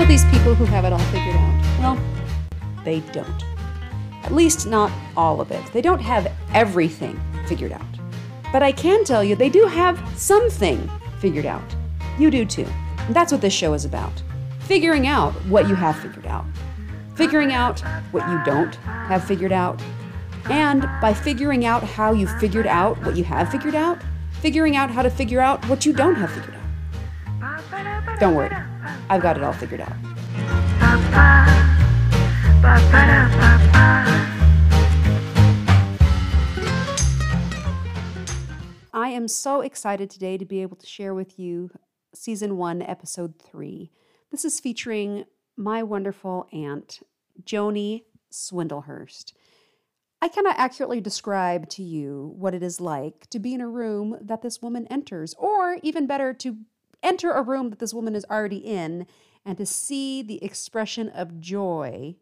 know these people who have it all figured out? Well, they don't. At least not all of it. They don't have everything figured out. But I can tell you they do have something figured out. You do too. And that's what this show is about. Figuring out what you have figured out. Figuring out what you don't have figured out. And by figuring out how you figured out what you have figured out, figuring out how to figure out what you don't have figured out. Don't worry, I've got it all figured out. I am so excited today to be able to share with you Season 1, Episode 3. This is featuring my wonderful aunt, Joni Swindlehurst. I cannot accurately describe to you what it is like to be in a room that this woman enters, or even better, to enter a room that this woman is already in and to see the expression of joy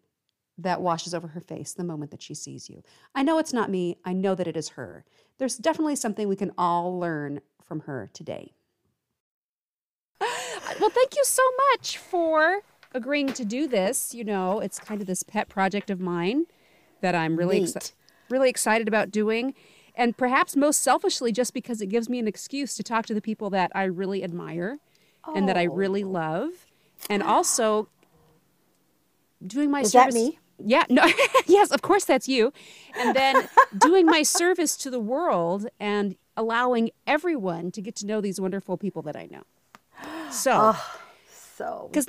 that washes over her face the moment that she sees you. I know it's not me. I know that it is her. There's definitely something we can all learn from her today. Well, thank you so much for agreeing to do this. You know, it's kind of this pet project of mine that I'm really excited about doing. And perhaps most selfishly, just because it gives me an excuse to talk to the people that I really admire and that I really love. And also doing my service. Is that me? Yeah. No. Yes, of course that's you. And then doing my service to the world and allowing everyone to get to know these wonderful people that I know. So, because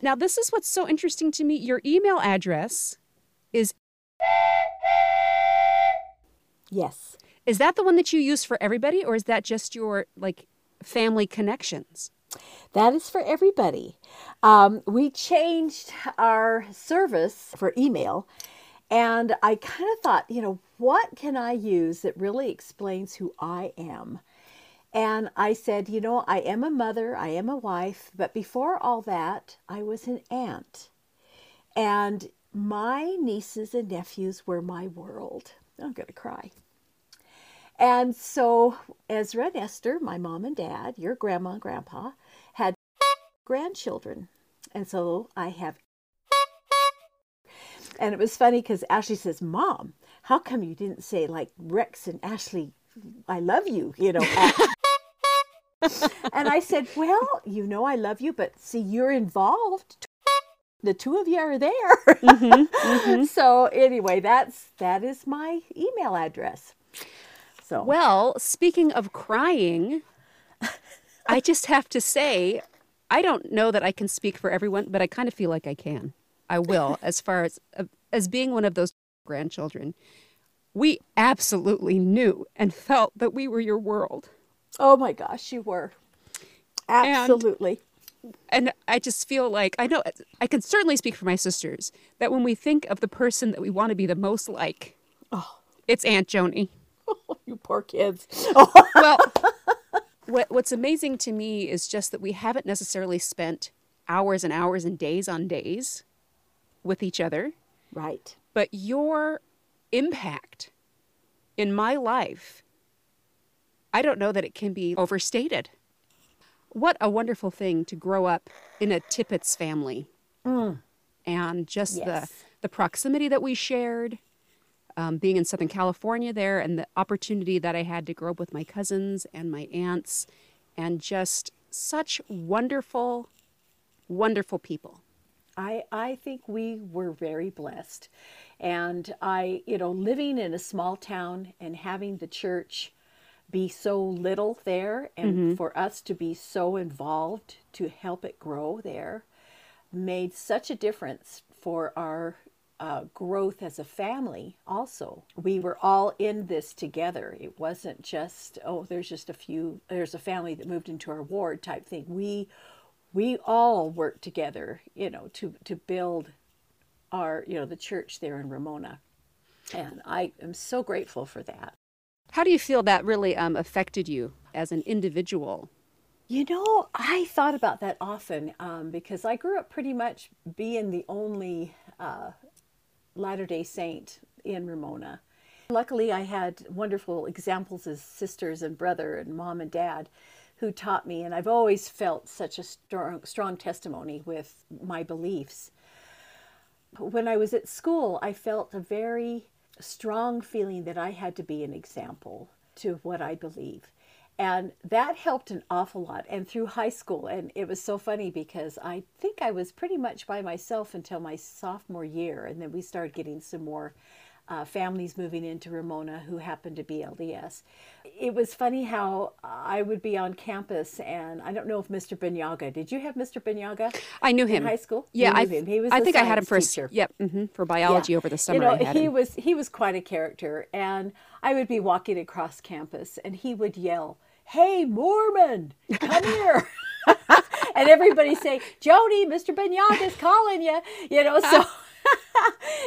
now this is what's so interesting to me. Your email address is... Yes. Is that the one that you use for everybody, or is that just your, like, family connections? That is for everybody. We changed our service for email, and I kind of thought, you know, what can I use that really explains who I am? And I said, you know, I am a mother, I am a wife, but before all that, I was an aunt. And my nieces and nephews were my world. I'm going to cry. And so Ezra and Esther, my mom and dad, your grandma and grandpa, had grandchildren. And so I have... And it was funny because Ashley says, Mom, how come you didn't say, like, Rex and Ashley, I love you, you know? And I said, well, you know I love you, but see, you're involved. The two of you are there. So anyway, that is my email address. So, well, speaking of crying, I just have to say, I don't know that I can speak for everyone, but I kind of feel like I can. I will, as far as being one of those grandchildren. We absolutely knew and felt that we were your world. Oh my gosh, you were. Absolutely. And I just feel like, I know, I can certainly speak for my sisters, that when we think of the person that we want to be the most like, it's Aunt Joni. Oh, you poor kids. Well, what's amazing to me is just that we haven't necessarily spent hours and hours and days on days with each other. Right. But your impact in my life, I don't know that it can be overstated. What a wonderful thing to grow up in a Tippett's family. And just the proximity that we shared, being in Southern California there, and the opportunity that I had to grow up with my cousins and my aunts, and just such wonderful, wonderful people. I think we were very blessed. And I, you know, living in a small town and having the church be so little there, and for us to be so involved to help it grow there, made such a difference for our growth as a family also. We were all in this together. It wasn't just, there's a family that moved into our ward type thing. We all worked together, you know, to build our, you know, the church there in Ramona. And I am so grateful for that. How do you feel that really affected you as an individual? You know, I thought about that often because I grew up pretty much being the only Latter-day Saint in Ramona. Luckily, I had wonderful examples as sisters and brother and mom and dad who taught me, and I've always felt such a strong testimony with my beliefs. When I was at school, I felt a very strong feeling that I had to be an example to what I believe. And that helped an awful lot, and through high school. And it was so funny because I think I was pretty much by myself until my sophomore year. And then we started getting some more families moving into Ramona who happened to be LDS. It was funny how I would be on campus, and I don't know if Mr. Benyaga, did you have Mr. Benyaga? I knew him in high school. Yeah, I think I had him for teacher. Yep, for biology over the summer. You know, he was quite a character, and I would be walking across campus, and he would yell, "Hey, Mormon, come here." And everybody say, "Joni, Mr. Benyaga's calling you." You know, so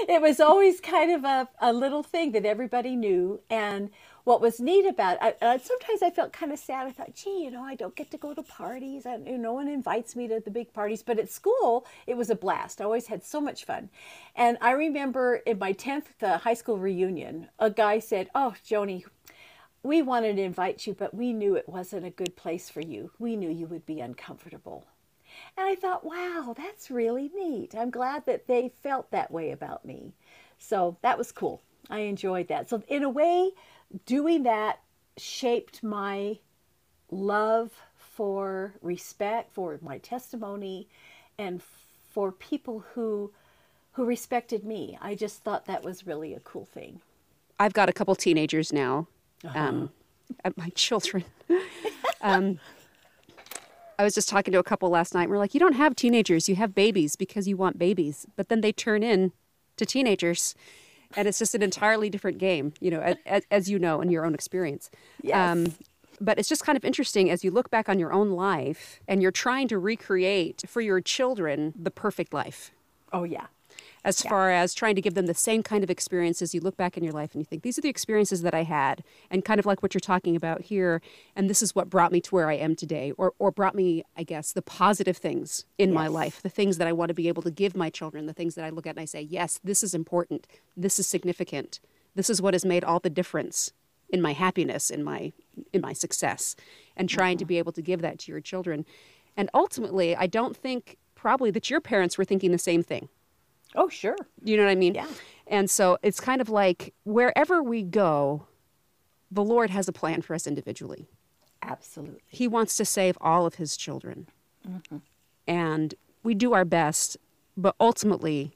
it was always kind of a little thing that everybody knew. And what was neat about it, sometimes I felt kind of sad. I thought, gee, you know, I don't get to go to parties. And no one invites me to the big parties. But at school, it was a blast. I always had so much fun. And I remember in my 10th high school reunion, a guy said, "Oh, Joni, we wanted to invite you, but we knew it wasn't a good place for you. We knew you would be uncomfortable." And I thought, wow, that's really neat. I'm glad that they felt that way about me. So that was cool. I enjoyed that. So in a way, doing that shaped my love for respect, for my testimony, and for people who respected me. I just thought that was really a cool thing. I've got a couple teenagers now. My children. I was just talking to a couple last night. And we're like, you don't have teenagers, you have babies because you want babies. But then they turn in to teenagers, and it's just an entirely different game, you know, as you know in your own experience. Yes. But it's just kind of interesting as you look back on your own life and you're trying to recreate for your children the perfect life. Oh, yeah. As far as trying to give them the same kind of experiences, you look back in your life and you think, these are the experiences that I had, and kind of like what you're talking about here, and this is what brought me to where I am today, or brought me, I guess, the positive things in my life, the things that I want to be able to give my children, the things that I look at and I say, yes, this is important, this is significant, this is what has made all the difference in my happiness, in my success, and trying to be able to give that to your children. And ultimately, I don't think probably that your parents were thinking the same thing. Oh, sure. You know what I mean? Yeah. And so it's kind of like wherever we go, the Lord has a plan for us individually. Absolutely. He wants to save all of his children. Mm-hmm. And we do our best, but ultimately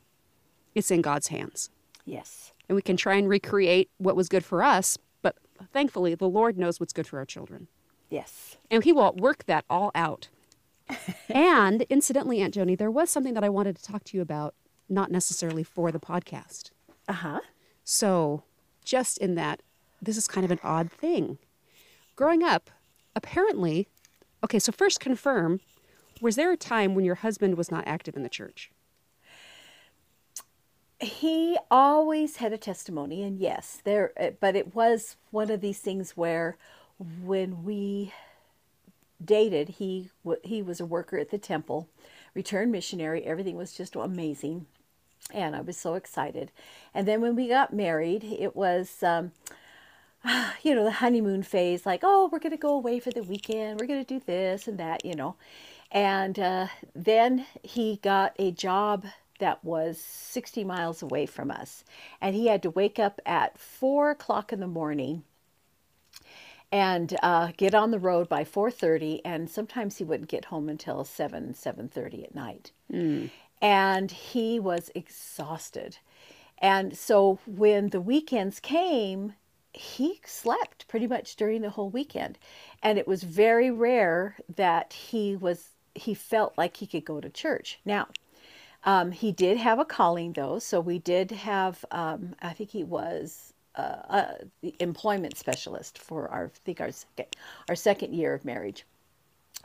it's in God's hands. Yes. And we can try and recreate what was good for us, but thankfully the Lord knows what's good for our children. Yes. And he will work that all out. And incidentally, Aunt Joni, there was something that I wanted to talk to you about. Not necessarily for the podcast. Uh-huh. So just in that, this is kind of an odd thing. Growing up, apparently, okay, so first confirm, was there a time when your husband was not active in the church? He always had a testimony, and yes, but it was one of these things where when we dated, he was a worker at the temple, returned missionary, everything was just amazing. And I was so excited. And then when we got married, it was, you know, the honeymoon phase, like, oh, we're going to go away for the weekend. We're going to do this and that, you know. And then he got a job that was 60 miles away from us. And he had to wake up at 4 o'clock in the morning and get on the road by 4:30, and sometimes he wouldn't get home until 7:30 at night. Mm. And he was exhausted. And so when the weekends came, he slept pretty much during the whole weekend. And it was very rare that he felt like he could go to church. Now, he did have a calling though, so we did have, I think he was, the employment specialist for our second year of marriage.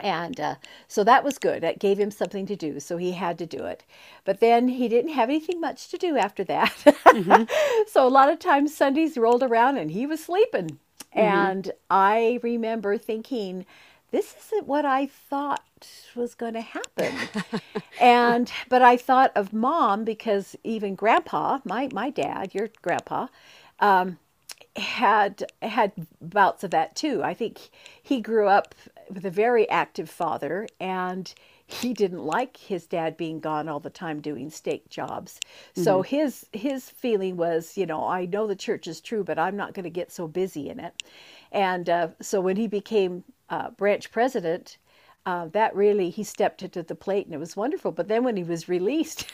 And so that was good. That gave him something to do. So he had to do it. But then he didn't have anything much to do after that. Mm-hmm. So a lot of times Sundays rolled around and he was sleeping. Mm-hmm. And I remember thinking, this isn't what I thought was going to happen. But I thought of Mom, because even Grandpa, my dad, your grandpa, had bouts of that too. I think he grew up with a very active father, and he didn't like his dad being gone all the time doing stake jobs. So his feeling was, you know, I know the church is true, but I'm not going to get so busy in it. And so when he became branch president, that really, he stepped into the plate, and it was wonderful. But then when he was released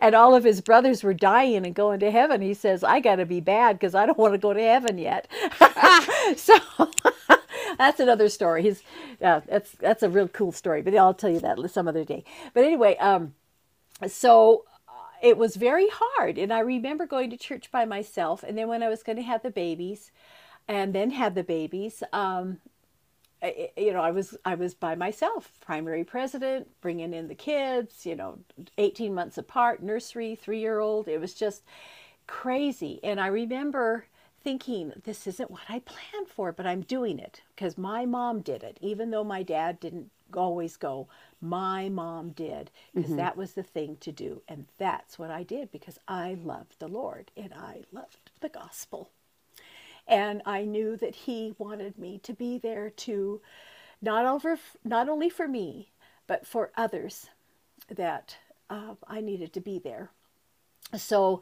and all of his brothers were dying and going to heaven, he says, I got to be bad because I don't want to go to heaven yet. So that's another story. His, that's a real cool story, but I'll tell you that some other day. But anyway, so it was very hard. And I remember going to church by myself. And then when I was going to have the babies and then had the babies, you know, I was by myself, primary president, bringing in the kids, you know, 18 months apart, nursery, 3-year-old. It was just crazy. And I remember thinking, this isn't what I planned for, but I'm doing it because my mom did it. Even though my dad didn't always go, my mom did, because that was the thing to do. And that's what I did, because I loved the Lord and I loved the gospel. And I knew that he wanted me to be there to not only for me, but for others, that I needed to be there. So,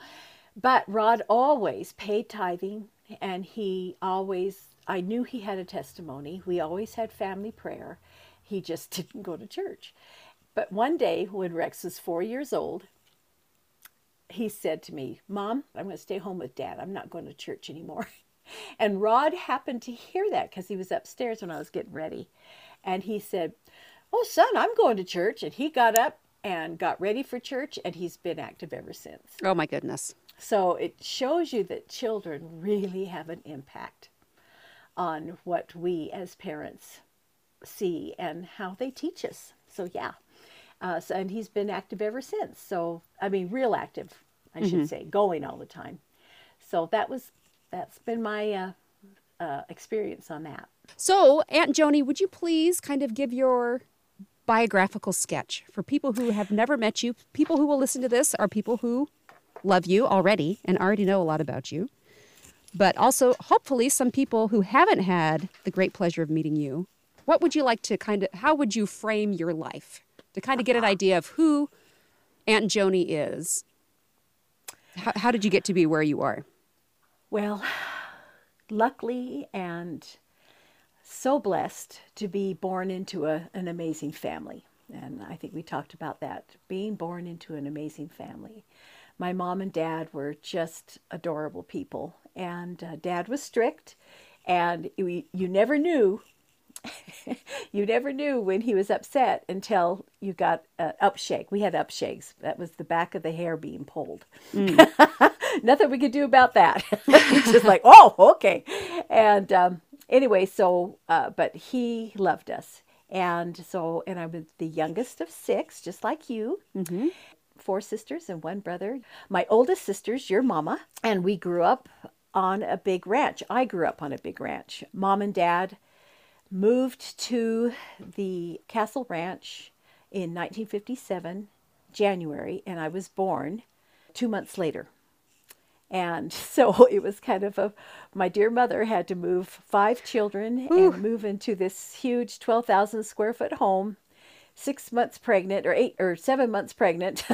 but Rod always paid tithing, and he always, I knew he had a testimony. We always had family prayer. He just didn't go to church. But one day when Rex was 4 years old, he said to me, Mom, I'm going to stay home with Dad. I'm not going to church anymore. And Rod happened to hear that because he was upstairs when I was getting ready. And he said, oh, son, I'm going to church. And he got up and got ready for church, and he's been active ever since. Oh, my goodness. So it shows you that children really have an impact on what we as parents see and how they teach us. So, yeah. So, and he's been active ever since. So, I mean, real active, I should say, going all the time. So that was... that's been my experience on that. So, Aunt Joni, would you please kind of give your biographical sketch for people who have never met you? People who will listen to this are people who love you already and already know a lot about you. But also, hopefully, some people who haven't had the great pleasure of meeting you. What would you like to kind of, how would you frame your life to kind of get an idea of who Aunt Joni is? How did you get to be where you are? Well, luckily and so blessed to be born into an amazing family. And I think we talked about that, being born into an amazing family. My mom and dad were just adorable people. And Dad was strict, and you never knew. You never knew when he was upset until you got an upshake. We had upshakes. That was the back of the hair being pulled. Nothing we could do about that. It's just like, oh, okay. And anyway, so, but he loved us. And so, and I was the youngest of 6, just like you. 4 sisters and 1 brother. My oldest sister's your mama. And we grew up on a big ranch. I grew up on a big ranch. Mom and Dad moved to the Castle Ranch in 1957, January, and I was born 2 months later. And so it was kind of my dear mother had to move 5 children and move into this huge 12,000 square foot home, 6 months pregnant, or 7 months pregnant.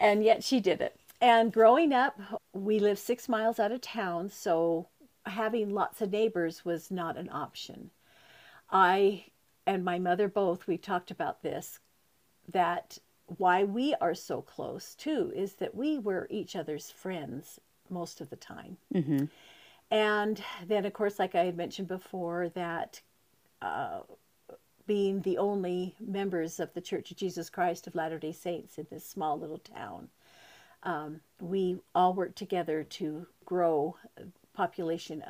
And yet she did it. And growing up, we lived 6 miles out of town, so having lots of neighbors was not an option. I and my mother both, we talked about this, that why we are so close too is that we were each other's friends most of the time. And then, of course, like I had mentioned before, that being the only members of the Church of Jesus Christ of Latter-day Saints in this small little town, we all worked together to grow population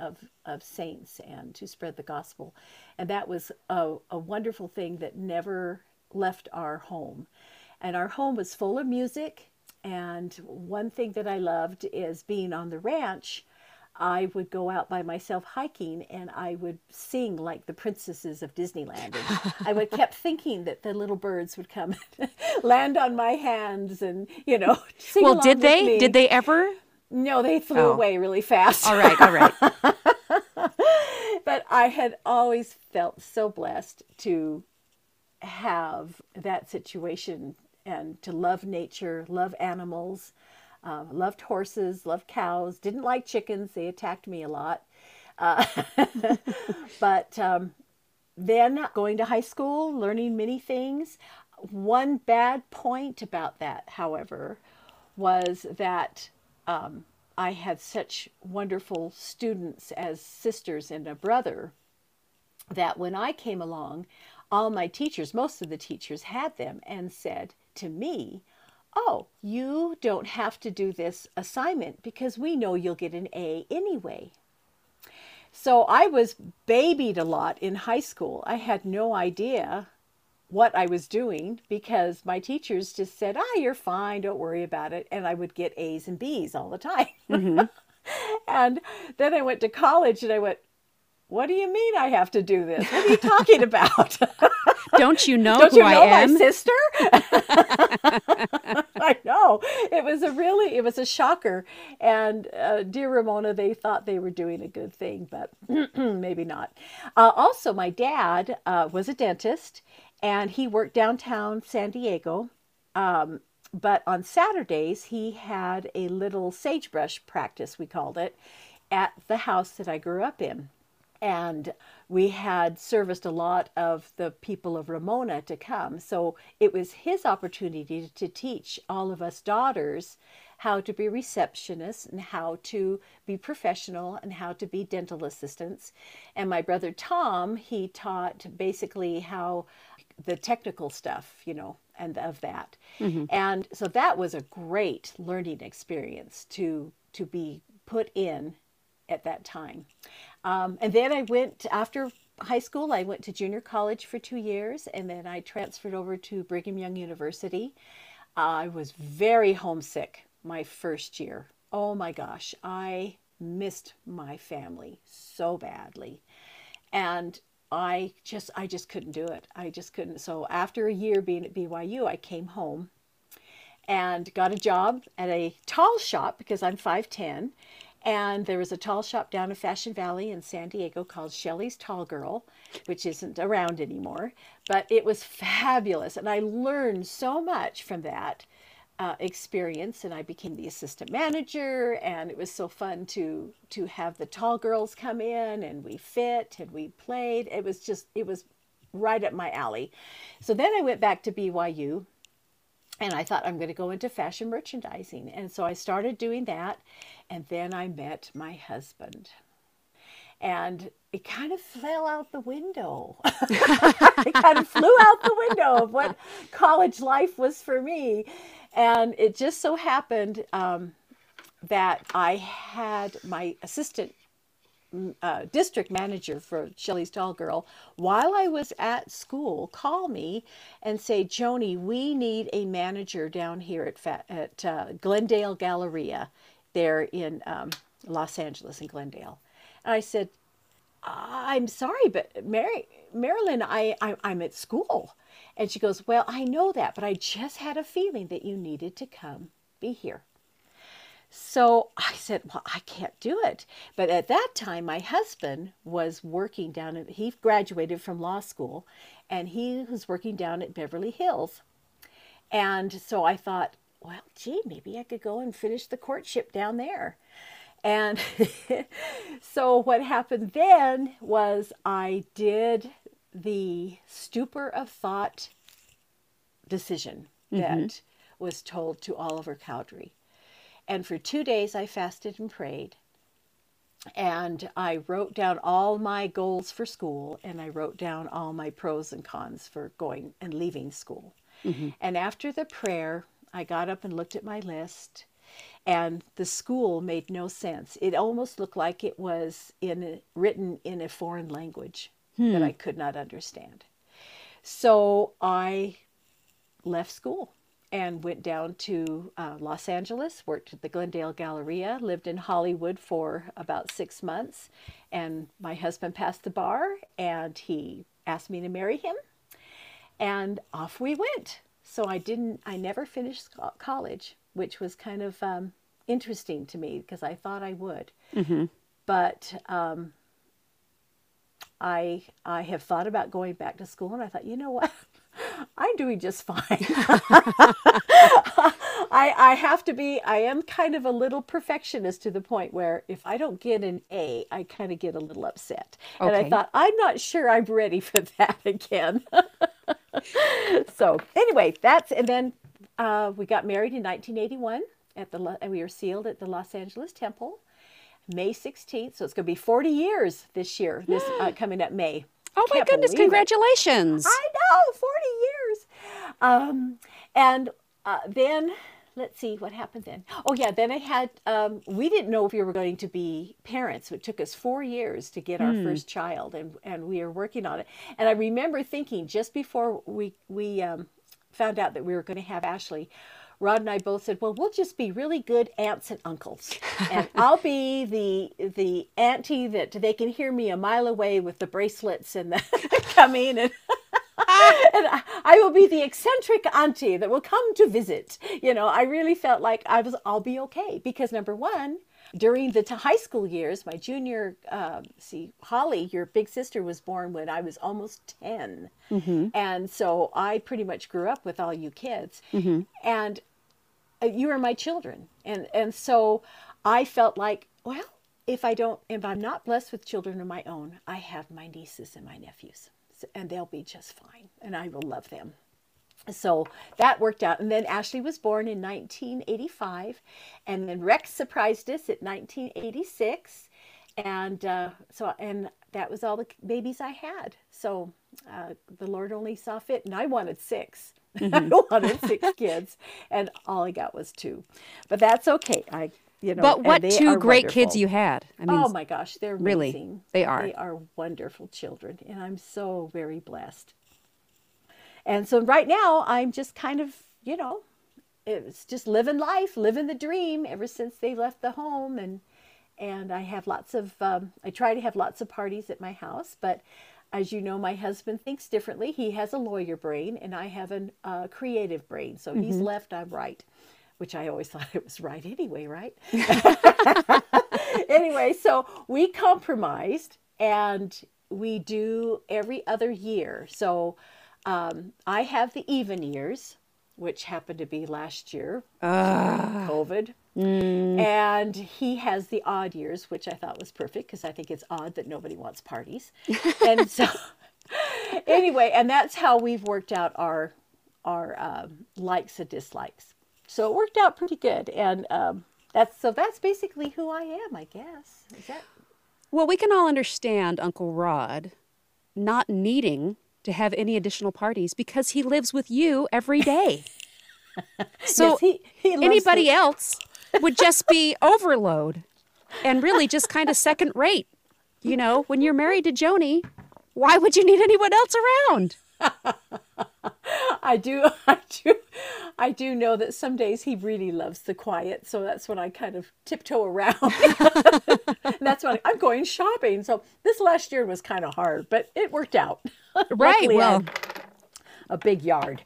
of saints and to spread the gospel. And that was a wonderful thing that never left our home. And our home was full of music. And one thing that I loved is being on the ranch. I would go out by myself hiking, and I would sing like the princesses of Disneyland. And I would kept thinking that the little birds would come and land on my hands and, you know, sing along with me. Well, did they? Did they ever? No, they flew away really fast. All right, all right. But I had always felt so blessed to have that situation and to love nature, love animals, loved horses, loved cows, didn't like chickens. They attacked me a lot. But then going to high school, learning many things. One bad point about that, however, was that I had such wonderful students as sisters and a brother that when I came along, all my teachers, most of the teachers had them and said to me, oh, you don't have to do this assignment because we know you'll get an A anyway. So I was babied a lot in high school. I had no idea what I was doing because my teachers just said, ah, you're fine, don't worry about it. And I would get A's and B's all the time. Mm-hmm. And then I went to college and I went, what do you mean I have to do this? What are you talking about? Don't you know who I am? Don't you know my sister? I know. It was a shocker. And dear Ramona, they thought they were doing a good thing, but maybe not. Also, my dad was a dentist and he worked downtown San Diego. But on Saturdays, he had a little sagebrush practice, we called it, at the house that I grew up in. And we had serviced a lot of the people of Ramona to come. So it was his opportunity to teach all of us daughters how to be receptionists and how to be professional and how to be dental assistants. And my brother Tom, he taught basically how the technical stuff, you know, and of that. Mm-hmm. And so that was a great learning experience to be put in at that time. And then I went, after high school, I went to junior college for 2 years, and then I transferred over to Brigham Young University. I was very homesick my first year. Oh my gosh, I missed my family so badly. And I just couldn't do it. I just couldn't. So after a year being at BYU, I came home and got a job at a tall shop because I'm 5'10". And there was a tall shop down in Fashion Valley in San Diego called Shelly's Tall Girl, which isn't around anymore. But it was fabulous. And I learned so much from that experience. And I became the assistant manager. And it was so fun to have the tall girls come in. And we fit and we played. It was right up my alley. So then I went back to BYU. And I thought, I'm going to go into fashion merchandising. And so I started doing that. And then I met my husband. And it kind of fell out the window. It kind of flew out the window of what college life was for me. And it just so happened that I had my assistant district manager for Shelly's Tall Girl, while I was at school, call me and say, Joni, we need a manager down here at Glendale Galleria there in Los Angeles and Glendale. And I said, I'm sorry, but Marilyn, I'm at school. And she goes, well, I know that, but I just had a feeling that you needed to come be here. So I said, well, I can't do it. But at that time, my husband was working down, he graduated from law school, and he was working down at Beverly Hills. And so I thought, well, gee, maybe I could go and finish the courtship down there. And so what happened then was I did the stupor of thought decision that was told to Oliver Cowdery. And for 2 days, I fasted and prayed. And I wrote down all my goals for school. And I wrote down all my pros and cons for going and leaving school. Mm-hmm. And after the prayer, I got up and looked at my list. And the school made no sense. It almost looked like it was written in a foreign language that I could not understand. So I left school and went down to Los Angeles, worked at the Glendale Galleria, lived in Hollywood for about 6 months. And my husband passed the bar, and he asked me to marry him. And off we went. So I never finished college, which was kind of interesting to me because I thought I would. Mm-hmm. But I have thought about going back to school, and I thought, you know what? I'm doing just fine. I have to be, I am kind of a little perfectionist to the point where if I don't get an A, I kind of get a little upset. Okay. And I thought, I'm not sure I'm ready for that again. So anyway, that's, and then we got married in 1981 at the, and we were sealed at the Los Angeles Temple, May 16th. So it's going to be 40 years this year, this coming up May. Oh my goodness, congratulations. It. I know, 40 years. Then, let's see what happened then. Oh yeah, then I had, we didn't know if we were going to be parents. It took us 4 years to get our first child, and we are working on it. And I remember thinking just before we found out that we were going to have Ashley, Rod and I both said, well, we'll just be really good aunts and uncles. And I'll be the auntie that they can hear me a mile away with the bracelets and the coming. And, and I will be the eccentric auntie that will come to visit. You know, I really felt like I'll be okay. Because number one, during the high school years, my junior, Holly, your big sister, was born when I was almost 10. Mm-hmm. And so I pretty much grew up with all you kids. Mm-hmm. And you are my children. And so I felt like, well, if I'm not blessed with children of my own, I have my nieces and my nephews, and they'll be just fine. And I will love them. So that worked out. And then Ashley was born in 1985. And then Rex surprised us at 1986. And so that was all the babies I had. So the Lord only saw fit. And I wanted 6. Mm-hmm. I wanted 6 kids. And all I got was 2. But that's okay. You know, but what two great kids you had. I mean, oh my gosh, they're really amazing. They are. They are wonderful children. And I'm so very blessed. And so right now, I'm just kind of, you know, it's just living life, living the dream ever since they left the home. And I have lots of, I try to have lots of parties at my house. But as you know, my husband thinks differently. He has a lawyer brain, and I have a creative brain. So he's left, I'm right, which I always thought it was right anyway, right? Anyway, so we compromised, and we do every other year. So... I have the even years, which happened to be last year, COVID. And he has the odd years, which I thought was perfect because I think it's odd that nobody wants parties. And so anyway, and that's how we've worked out our likes and dislikes. So it worked out pretty good. And that's basically who I am, I guess. Well, we can all understand Uncle Rod not needing to have any additional parties because he lives with you every day. So yes, he loves anybody else would just be overload and really just kind of second rate. You know, when you're married to Joni, why would you need anyone else around? I do know that some days he really loves the quiet, so that's when I kind of tiptoe around. And that's when I'm going shopping. So this last year was kind of hard, but it worked out. Right. Luckily, well, a big yard.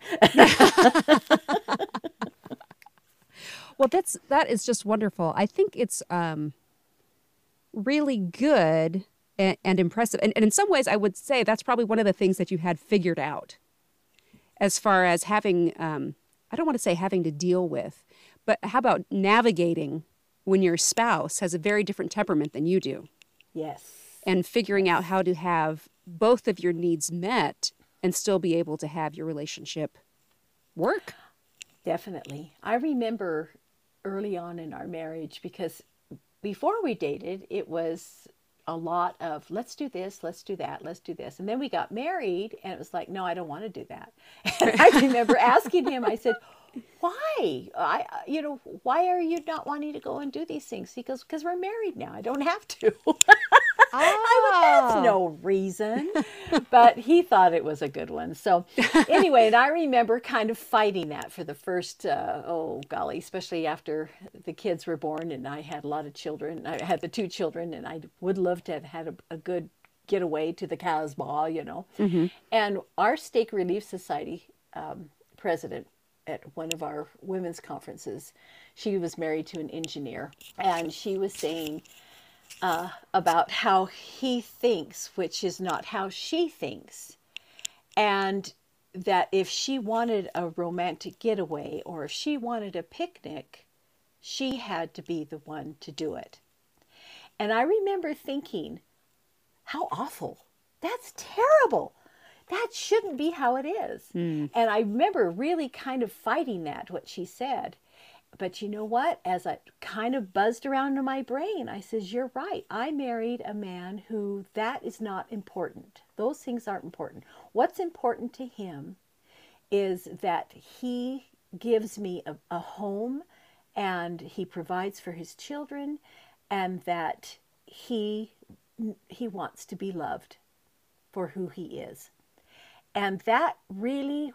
Well, that is just wonderful. I think it's really good and impressive. And in some ways, I would say that's probably one of the things that you had figured out. As far as having, I don't want to say having to deal with, but how about navigating when your spouse has a very different temperament than you do? Yes. And figuring out how to have both of your needs met and still be able to have your relationship work. Definitely. I remember early on in our marriage, because before we dated, it was a lot of let's do this, let's do that, let's do this. And then we got married and it was like, no, I don't want to do that. And I remember asking him, I said, why? Why are you not wanting to go and do these things? He goes, because we're married now. I don't have to. That's no reason. But he thought it was a good one. So anyway, and I remember kind of fighting that for the first, especially after the kids were born and I had a lot of children. I had the 2 children and I would love to have had a good getaway to the Casbah, you know. Mm-hmm. And our Stake Relief Society president at one of our women's conferences, she was married to an engineer, and she was saying, about how he thinks, which is not how she thinks. And that if she wanted a romantic getaway or if she wanted a picnic, she had to be the one to do it. And I remember thinking, how awful. That's terrible. That shouldn't be how it is. Mm. And I remember really kind of fighting that, what she said. But you know what? As I kind of buzzed around in my brain, I says, you're right. I married a man who that is not important. Those things aren't important. What's important to him is that he gives me a home and he provides for his children and that he wants to be loved for who he is. And that really,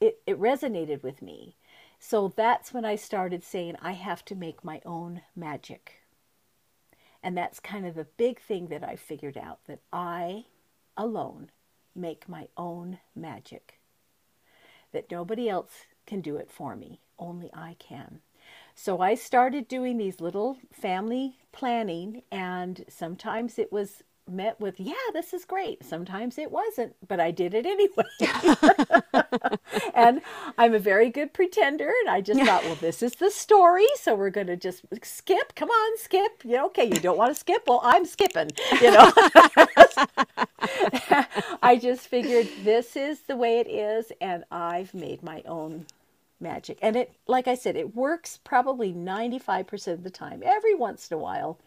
it resonated with me. So that's when I started saying, I have to make my own magic. And that's kind of the big thing that I figured out, that I alone make my own magic. That nobody else can do it for me, only I can. So I started doing these little family planning, and sometimes it was met with, yeah, this is great. Sometimes it wasn't, but I did it anyway. And I'm a very good pretender, and I just thought, well, this is the story, so we're going to just skip. Come on, skip. You know, okay, you don't want to skip? Well, I'm skipping, you know. I just figured this is the way it is, and I've made my own magic. And it, like I said, it works probably 95% of the time. Every once in a while,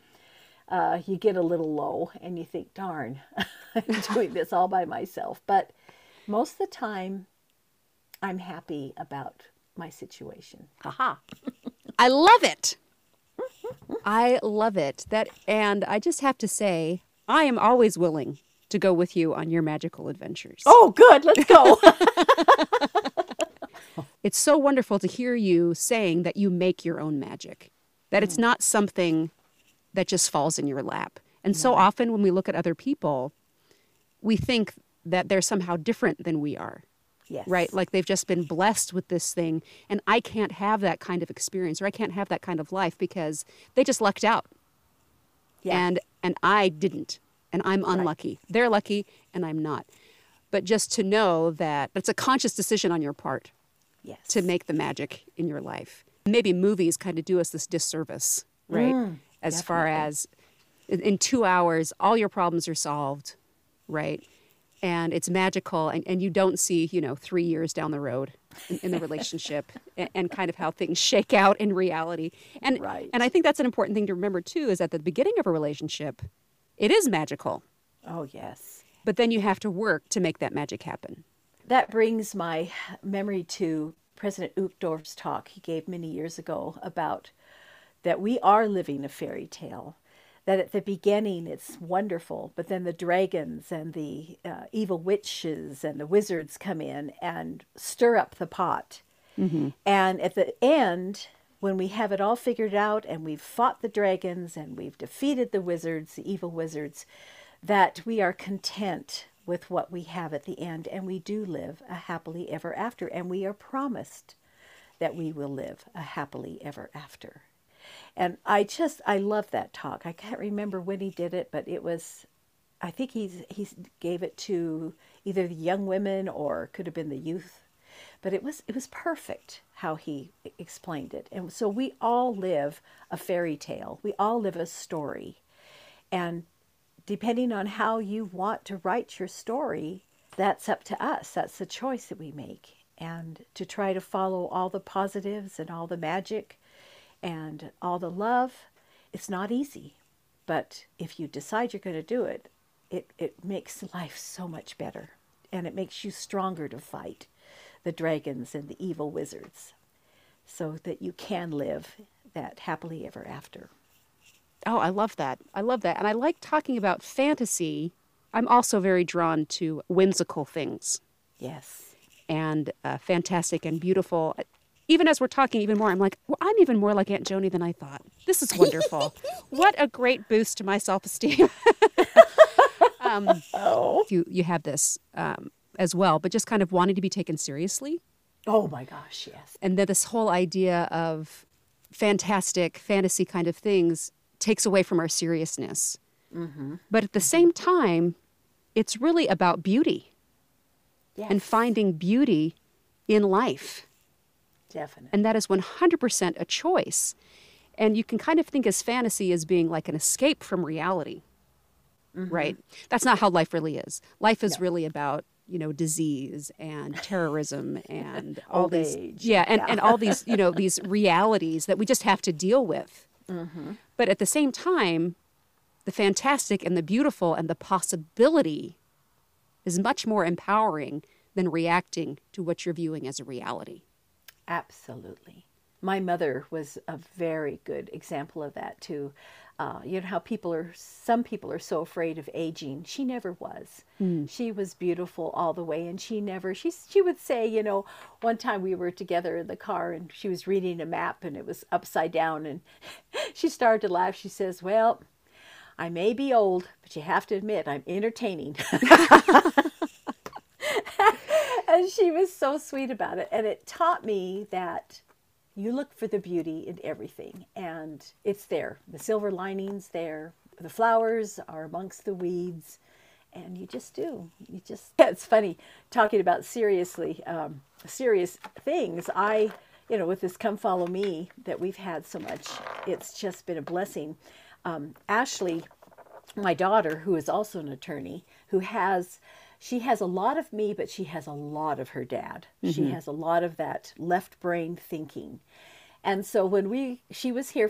you get a little low and you think, darn, I'm doing this all by myself. But most of the time, I'm happy about my situation. Haha. I love it. I love it. And I just have to say, I am always willing to go with you on your magical adventures. Oh, good. Let's go. It's so wonderful to hear you saying that you make your own magic, that it's not something that just falls in your lap. And so often when we look at other people, we think that they're somehow different than we are. Yes. Right? Like they've just been blessed with this thing, and I can't have that kind of experience, or I can't have that kind of life because they just lucked out. Yeah. And I didn't, and I'm unlucky. Right. They're lucky, and I'm not. But just to know that it's a conscious decision on your part. Yes. To make the magic in your life. Maybe movies kind of do us this disservice, right? Mm, as far as in 2 hours, all your problems are solved, right? And it's magical, and you don't see, you know, 3 years down the road in the relationship and kind of how things shake out in reality. And, and I think that's an important thing to remember, too, is at the beginning of a relationship, it is magical. Oh, yes. But then you have to work to make that magic happen. That brings my memory to President Uchtdorf's talk he gave many years ago about that we are living a fairy tale, that at the beginning it's wonderful, but then the dragons and the evil witches and the wizards come in and stir up the pot. Mm-hmm. And at the end, when we have it all figured out and we've fought the dragons and we've defeated the wizards, the evil wizards, that we are content with what we have at the end, and we do live a happily ever after, and we are promised that we will live a happily ever after. And I love that talk. I can't remember when he did it, but it was, I think he gave it to either the young women or could have been the youth, but it was perfect how he explained it. And so we all live a fairy tale. We all live a story, and depending on how you want to write your story, that's up to us. That's the choice that we make. And to try to follow all the positives and all the magic and all the love, it's not easy. But if you decide you're going to do it, it makes life so much better. And it makes you stronger to fight the dragons and the evil wizards so that you can live that happily ever after. Oh, I love that. I love that. And I like talking about fantasy. I'm also very drawn to whimsical things. Yes. And fantastic and beautiful. Even as we're talking even more, I'm like, well, I'm even more like Aunt Joni than I thought. This is wonderful. What a great boost to my self-esteem. You have this as well, but just kind of wanting to be taken seriously. Oh, my gosh, yes. And then this whole idea of fantastic fantasy kind of things takes away from our seriousness. Mm-hmm. But at the same time, it's really about beauty. Yes. And finding beauty in life. Definitely. And that is 100% a choice. And you can kind of think of fantasy as being like an escape from reality, mm-hmm. right? That's not how life really is. Life is really about, you know, disease and terrorism and all these, age. Yeah, and all these, you know, these realities that we just have to deal with. Mm-hmm. But at the same time, the fantastic and the beautiful and the possibility is much more empowering than reacting to what you're viewing as a reality. Absolutely. My mother was a very good example of that too. You know how people are, some people are so afraid of aging. She never was. Mm. She was beautiful all the way, and she never, she would say, you know, one time we were together in the car and she was reading a map and it was upside down, and she started to laugh. She says, well, I may be old, but you have to admit I'm entertaining. And she was so sweet about it. And it taught me that you look for the beauty in everything, and it's there. The silver lining's there. The flowers are amongst the weeds, and you just do. You just, it's funny talking about serious things. You know, with this Come Follow Me that we've had so much, it's just been a blessing. Ashley, my daughter, who is also an attorney, she has a lot of me, but she has a lot of her dad. Mm-hmm. She has a lot of that left brain thinking. And so when she was here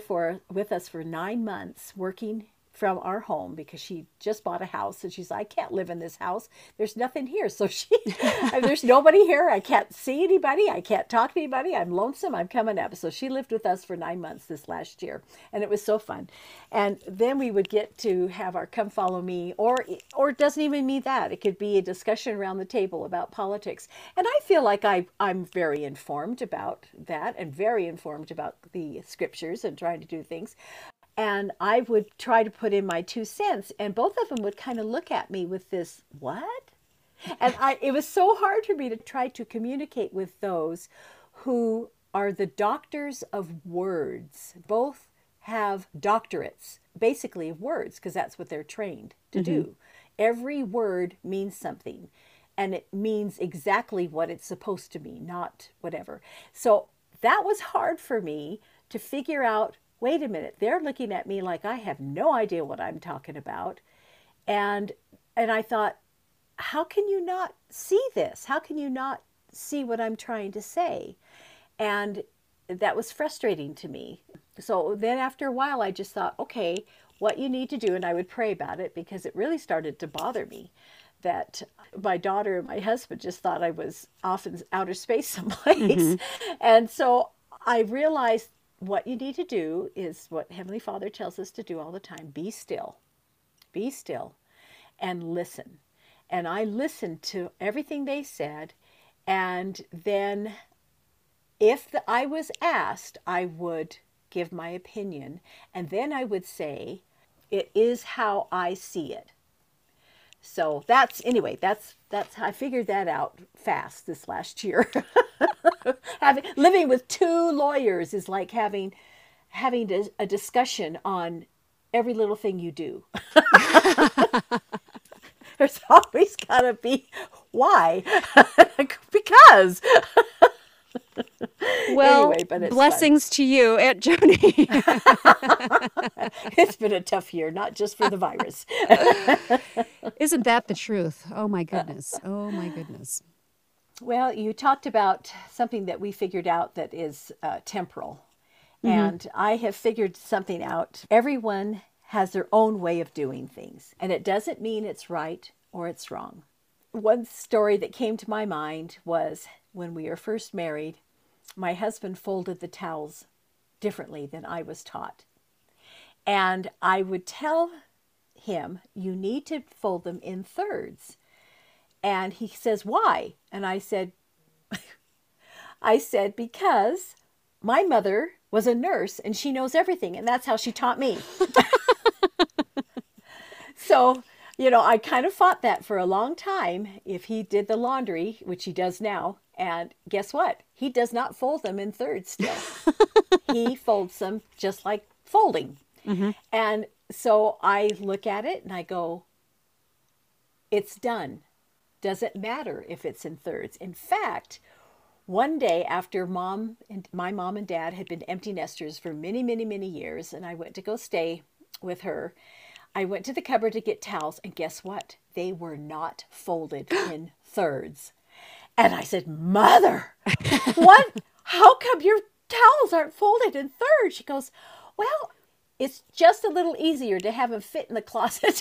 with us for 9 months working from our home, because she just bought a house, and she's like, I can't live in this house. There's nothing here. So there's nobody here. I can't see anybody. I can't talk to anybody. I'm lonesome. I'm coming up. So she lived with us for 9 months this last year, and it was so fun. And then we would get to have our Come Follow Me, or it doesn't even mean that. It could be a discussion around the table about politics. And I feel like I'm very informed about that, and very informed about the scriptures and trying to do things. And I would try to put in my 2 cents, and both of them would kind of look at me with this, what? And it was so hard for me to try to communicate with those who are the doctors of words. Both have doctorates, basically, of words, because that's what they're trained to mm-hmm. do. Every word means something, and it means exactly what it's supposed to mean, not whatever. So that was hard for me to figure out, wait a minute, they're looking at me like I have no idea what I'm talking about. And I thought, how can you not see this? How can you not see what I'm trying to say? And that was frustrating to me. So then after a while, I just thought, okay, what you need to do, and I would pray about it, because it really started to bother me that my daughter and my husband just thought I was off in outer space someplace. Mm-hmm. And so I realized what you need to do is what Heavenly Father tells us to do all the time. Be still, and listen. And I listened to everything they said. And then if I was asked, I would give my opinion. And then I would say, it is how I see it. So that's how I figured that out fast this last year. Living with 2 lawyers is like having a discussion on every little thing you do. There's always got to be why, because. Well, anyway, but blessings fun. To you, Aunt Joni. It's been a tough year, not just for the virus. Isn't that the truth? Oh, my goodness. Oh, my goodness. Well, you talked about something that we figured out that is temporal. Mm-hmm. And I have figured something out. Everyone has their own way of doing things, and it doesn't mean it's right or it's wrong. One story that came to my mind was when we were first married, my husband folded the towels differently than I was taught. And I would tell him, you need to fold them in thirds. And he says, why? And I said, because my mother was a nurse and she knows everything. And that's how she taught me. So, you know, I kind of fought that for a long time. If he did the laundry, which he does now, and guess what? He does not fold them in thirds still. He folds them just like folding. Mm-hmm. And so I look at it and I go, it's done. Doesn't matter if it's in thirds. In fact, one day after my mom and dad had been empty nesters for many, many, many years, and I went to go stay with her, I went to the cupboard to get towels, and guess what? They were not folded in thirds. And I said, Mother, what? How come your towels aren't folded in thirds? She goes, well, it's just a little easier to have them fit in the closet.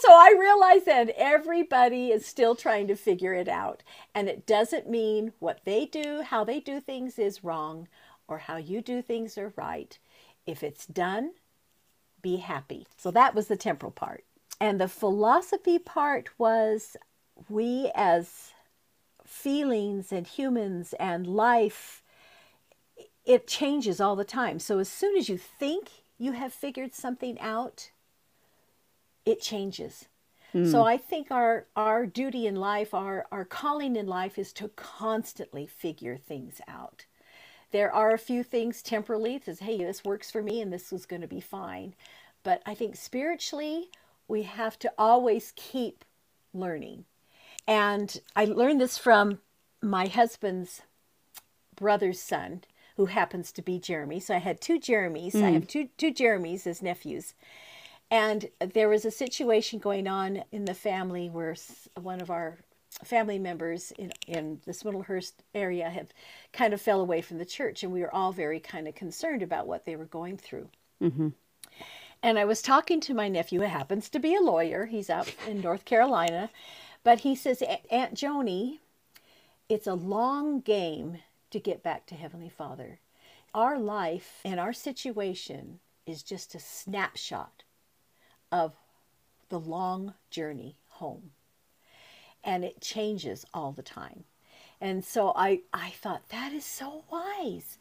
So I realized that everybody is still trying to figure it out. And it doesn't mean what they do, how they do things is wrong, or how you do things are right. If it's done, be happy. So that was the temporal part. And the philosophy part was we as feelings and humans and life, it changes all the time. So as soon as you think you have figured something out, it changes. Mm. So I think our duty in life, our calling in life is to constantly figure things out. There are a few things temporally that says, hey, this works for me and this was going to be fine. But I think spiritually, we have to always keep learning. And I learned this from my husband's brother's son, who happens to be Jeremy. So I had two Jeremys. Mm. I have two Jeremys as nephews. And there was a situation going on in the family where one of our family members in the Smittlehurst area have kind of fell away from the church. And we were all very kind of concerned about what they were going through. Mm-hmm. And I was talking to my nephew, who happens to be a lawyer. He's out in North Carolina. But he says, Aunt Joni, it's a long game to get back to Heavenly Father. Our life and our situation is just a snapshot of the long journey home. And it changes all the time. And so I thought, that is so wise.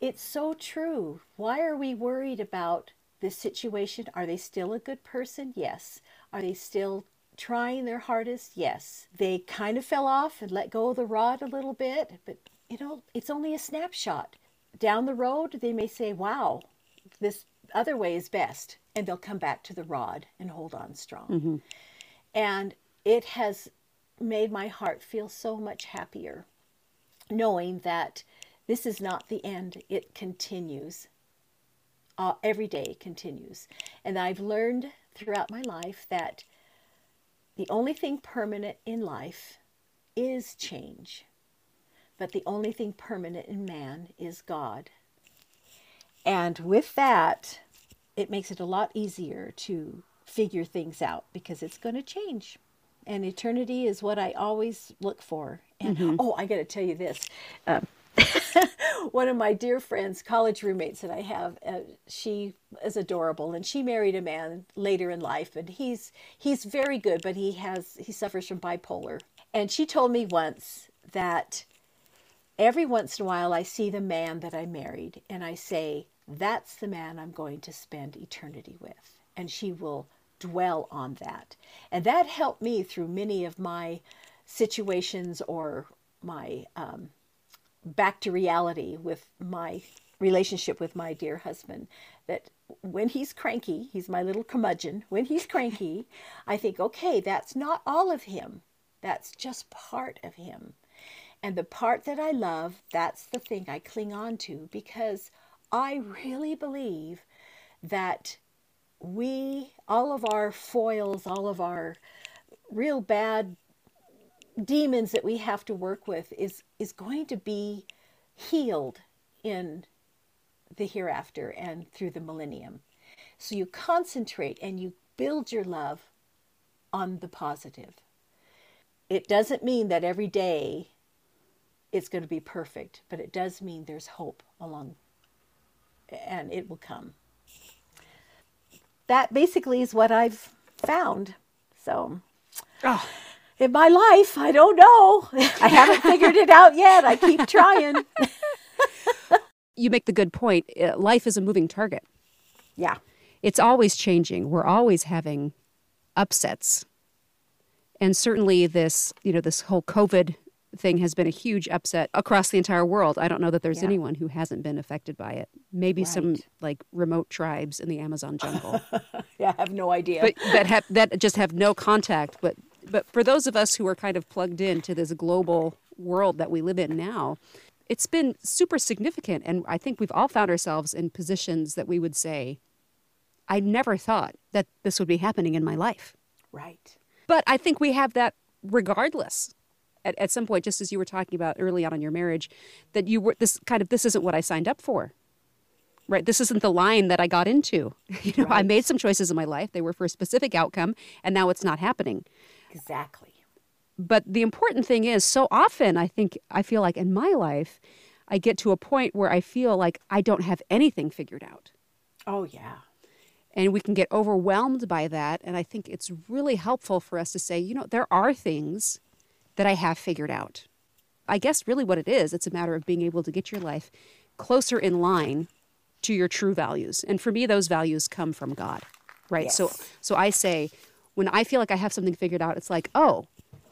It's so true. Why are we worried about this situation? Are they still a good person? Yes. Are they still trying their hardest? Yes. They kind of fell off and let go of the rod a little bit, but you know, it's only a snapshot. Down the road, they may say, wow, this other way is best. And they'll come back to the rod and hold on strong. Mm-hmm. And it has made my heart feel so much happier, knowing that this is not the end. It continues. Every day continues. And I've learned throughout my life that the only thing permanent in life is change. But the only thing permanent in man is God. And with that, it makes it a lot easier to figure things out because it's going to change. And eternity is what I always look for. And mm-hmm. Oh, I got to tell you this. One of my dear friends, college roommates that I have, she is adorable, and she married a man later in life, and he's very good, but he suffers from bipolar. And she told me once that every once in a while, I see the man that I married, and I say, that's the man I'm going to spend eternity with. And she will dwell on that. And that helped me through many of my situations or my back to reality with my relationship with my dear husband, that when he's cranky, he's my little curmudgeon, when he's cranky, I think, okay, that's not all of him. That's just part of him. And the part that I love, that's the thing I cling on to, because I really believe that all of our foils, all of our real bad demons that we have to work with is going to be healed in the hereafter and through the millennium. So you concentrate and you build your love on the positive. It doesn't mean that every day it's going to be perfect, but it does mean there's hope along, and it will come. That basically is what I've found. So in my life, I don't know. I haven't figured it out yet. I keep trying. You make the good point. Life is a moving target. Yeah. It's always changing. We're always having upsets. And certainly this whole COVID thing has been a huge upset across the entire world. I don't know that there's anyone who hasn't been affected by it. Maybe some like remote tribes in the Amazon jungle. I have no idea. But that just have no contact. But for those of us who are kind of plugged into this global world that we live in now, it's been super significant. And I think we've all found ourselves in positions that we would say, I never thought that this would be happening in my life. Right. But I think we have that regardless. At some point, just as you were talking about early on in your marriage, that you were this isn't what I signed up for, right? This isn't the line that I got into. You know, right. I made some choices in my life. They were for a specific outcome, and now it's not happening. Exactly. But the important thing is, so often I feel like in my life, I get to a point where I feel like I don't have anything figured out. Oh, yeah. And we can get overwhelmed by that. And I think it's really helpful for us to say, you know, there are things that I have figured out. I guess really what it is, it's a matter of being able to get your life closer in line to your true values. And for me, those values come from God, right? Yes. So I say, when I feel like I have something figured out, it's like, oh,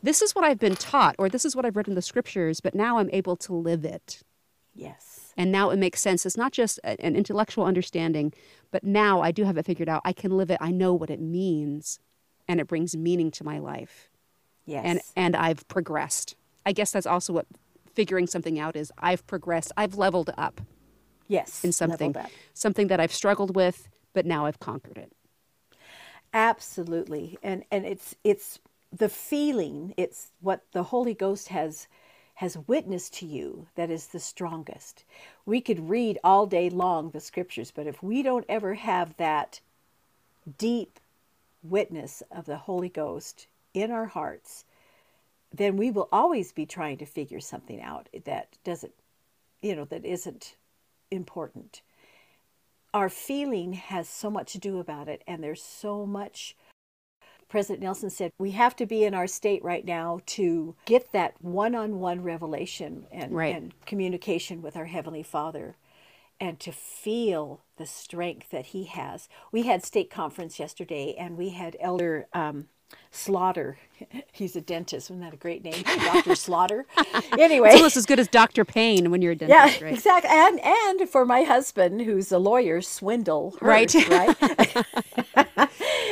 this is what I've been taught, or this is what I've read in the scriptures, but now I'm able to live it. Yes. And now it makes sense. It's not just an intellectual understanding, but now I do have it figured out. I can live it. I know what it means, and it brings meaning to my life. Yes. And I've progressed. I guess that's also what figuring something out is. I've progressed. I've leveled up. Yes. In something. Something that I've struggled with, but now I've conquered it. Absolutely. And it's the feeling, it's what the Holy Ghost has witnessed to you that is the strongest. We could read all day long the scriptures, but if we don't ever have that deep witness of the Holy Ghost in our hearts, then we will always be trying to figure something out that doesn't, you know, that isn't important. Our feeling has so much to do about it, and there's so much. President Nelson said, we have to be in our state right now to get that one-on-one revelation and communication with our Heavenly Father, and to feel the strength that He has. We had state conference yesterday, and we had Elder Slaughter. He's a dentist. Isn't that a great name? Dr. Slaughter. Anyway. It's almost as good as Dr. Payne when you're a dentist, right? Exactly. And for my husband, who's a lawyer, Swindlehurst, right?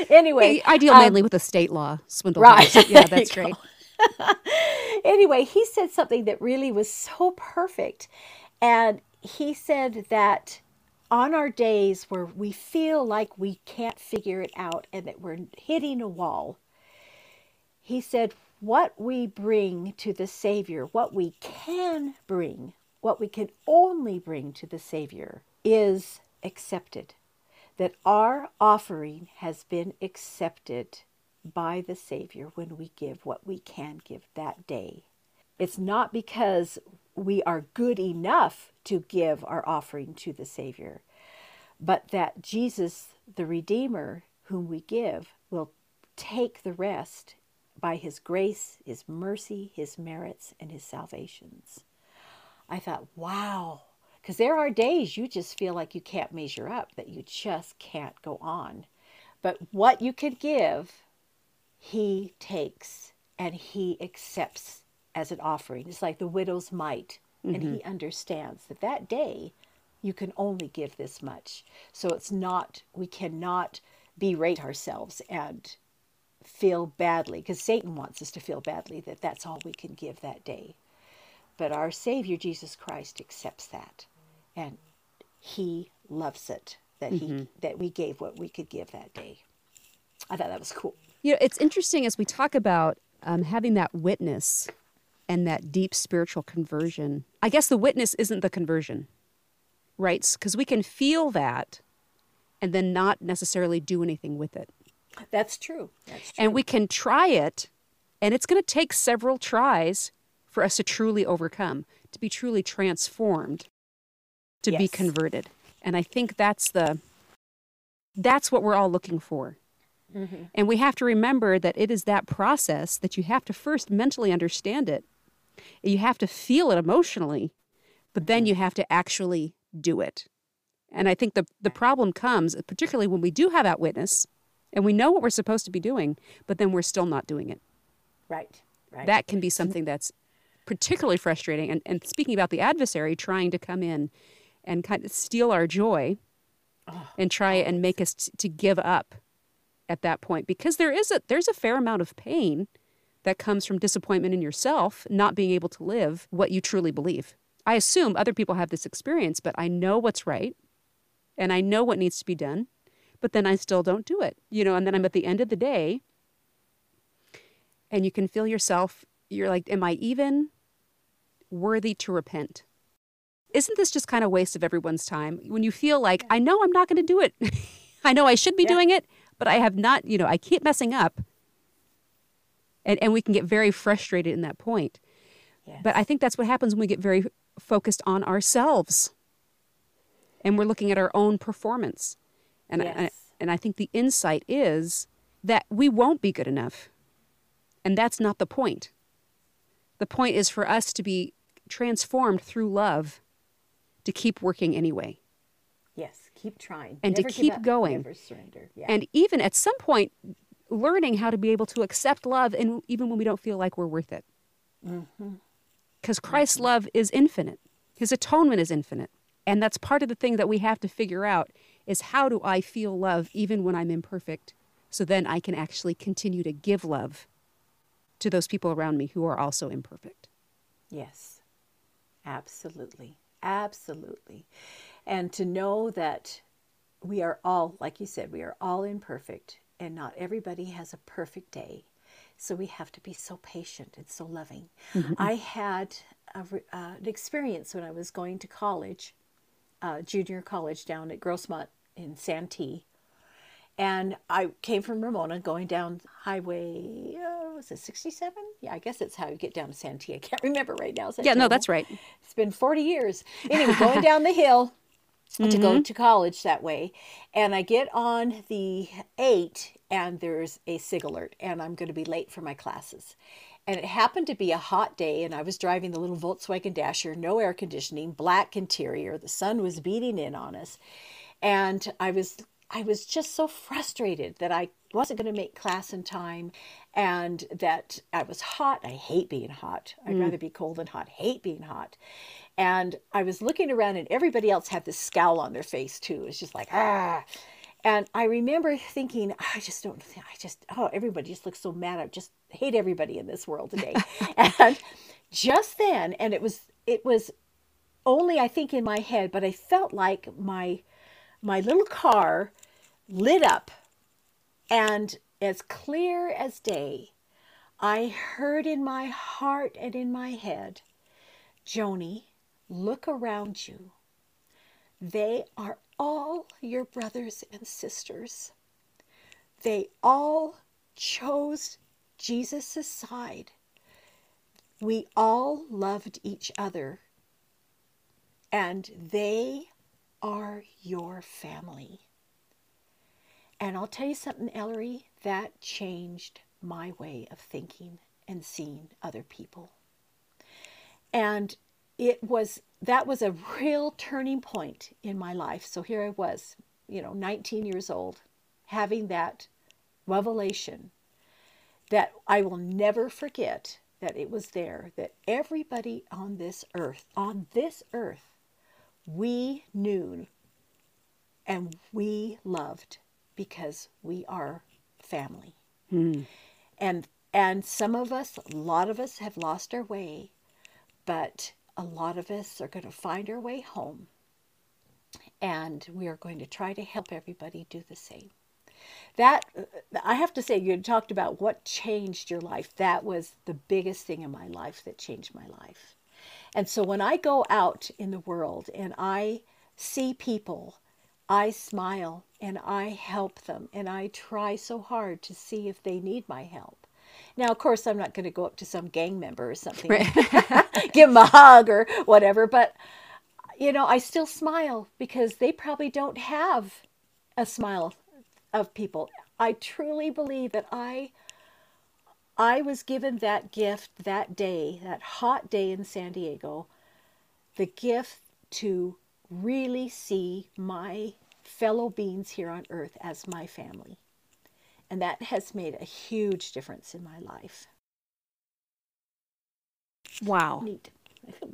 Anyway. Hey, I deal mainly with estate law, Swindle. Right. Yeah, that's great. Anyway, he said something that really was so perfect. And he said that on our days where we feel like we can't figure it out and that we're hitting a wall, he said, what we bring to the Savior, what we can bring, what we can only bring to the Savior is accepted. That our offering has been accepted by the Savior when we give what we can give that day. It's not because we are good enough to give our offering to the Savior, but that Jesus, the Redeemer, whom we give, will take the rest by His grace, His mercy, His merits, and His salvations. I thought, wow, because there are days you just feel like you can't measure up, that you just can't go on. But what you could give, He takes and He accepts as an offering. It's like the widow's mite. Mm-hmm. And He understands that that day you can only give this much. So it's not, we cannot berate ourselves and feel badly, because Satan wants us to feel badly that that's all we can give that day. But our Savior, Jesus Christ, accepts that. And He loves it, that that we gave what we could give that day. I thought that was cool. You know, it's interesting as we talk about having that witness and that deep spiritual conversion. I guess the witness isn't the conversion, right? Because we can feel that and then not necessarily do anything with it. That's true. That's true. And we can try it, and it's going to take several tries for us to truly overcome, to be truly transformed, to be converted. And I think that's what we're all looking for. Mm-hmm. And we have to remember that it is that process that you have to first mentally understand it. You have to feel it emotionally, but then you have to actually do it. And I think the problem comes, particularly when we do have that witness, and we know what we're supposed to be doing, but then we're still not doing it. Right. That can be something that's particularly frustrating. And speaking about the adversary trying to come in and kind of steal our joy and try and make us to give up at that point, because there's a fair amount of pain that comes from disappointment in yourself, not being able to live what you truly believe. I assume other people have this experience, but I know what's right and I know what needs to be done, but then I still don't do it, you know, and then I'm at the end of the day and you can feel yourself, you're like, am I even worthy to repent? Isn't this just kind of a waste of everyone's time? When you feel like, I know I'm not going to do it. I know I should be doing it, but I have not, you know, I keep messing up. And we can get very frustrated in that point. Yes. But I think that's what happens when we get very focused on ourselves. And we're looking at our own performance. And, yes. I think the insight is that we won't be good enough. And that's not the point. The point is for us to be transformed through love, to keep working anyway. Yes, keep trying. And never to keep up, going. Never surrender. Yeah. And even at some point, learning how to be able to accept love, and even when we don't feel like we're worth it. Because Christ's love is infinite. His atonement is infinite. And that's part of the thing that we have to figure out is, how do I feel love even when I'm imperfect? So then I can actually continue to give love to those people around me who are also imperfect. Yes, absolutely. Absolutely. And to know that we are all, like you said, we are all imperfect. And not everybody has a perfect day. So we have to be so patient and so loving. I had an experience when I was going to college, junior college down at Grossmont in Santee. And I came from Ramona going down highway, was it 67? Yeah, I guess it's how you get down to Santee. I can't remember right now. Yeah, no, that's right. It's been 40 years. Anyway, going down the hill. To go to college that way. And I get on the 8 and there's a SIG alert and I'm going to be late for my classes. And it happened to be a hot day and I was driving the little Volkswagen Dasher, no air conditioning, black interior. The sun was beating in on us. And I was just so frustrated that I wasn't going to make class in time and that I was hot. I hate being hot. I'd rather be cold than hot. Hate being hot. And I was looking around and everybody else had this scowl on their face too. It's just like, ah. And I remember thinking, everybody just looks so mad. I just hate everybody in this world today. And just then, and it was only, I think, in my head, but I felt like my little car lit up, and as clear as day, I heard in my heart and in my head, Joni, look around you. They are all your brothers and sisters. They all chose Jesus' side. We all loved each other, and they are your family. And I'll tell you something, Ellery, that changed my way of thinking and seeing other people. And that was a real turning point in my life. So here I was, 19 years old, having that revelation that I will never forget, that it was there, that everybody on this earth, we knew and we loved because we are family. And some of us, a lot of us have lost our way, but a lot of us are going to find our way home. And we are going to try to help everybody do the same. That, I have to say, you talked about what changed your life. That was the biggest thing in my life that changed my life. And so when I go out in the world and I see people, I smile and I help them and I try so hard to see if they need my help. Now, of course, I'm not going to go up to some gang member or something, give them a hug or whatever, but, I still smile because they probably don't have a smile of people. I truly believe that I was given that gift that day, that hot day in San Diego, the gift to really see my fellow beings here on earth as my family. And that has made a huge difference in my life. Wow. Neat.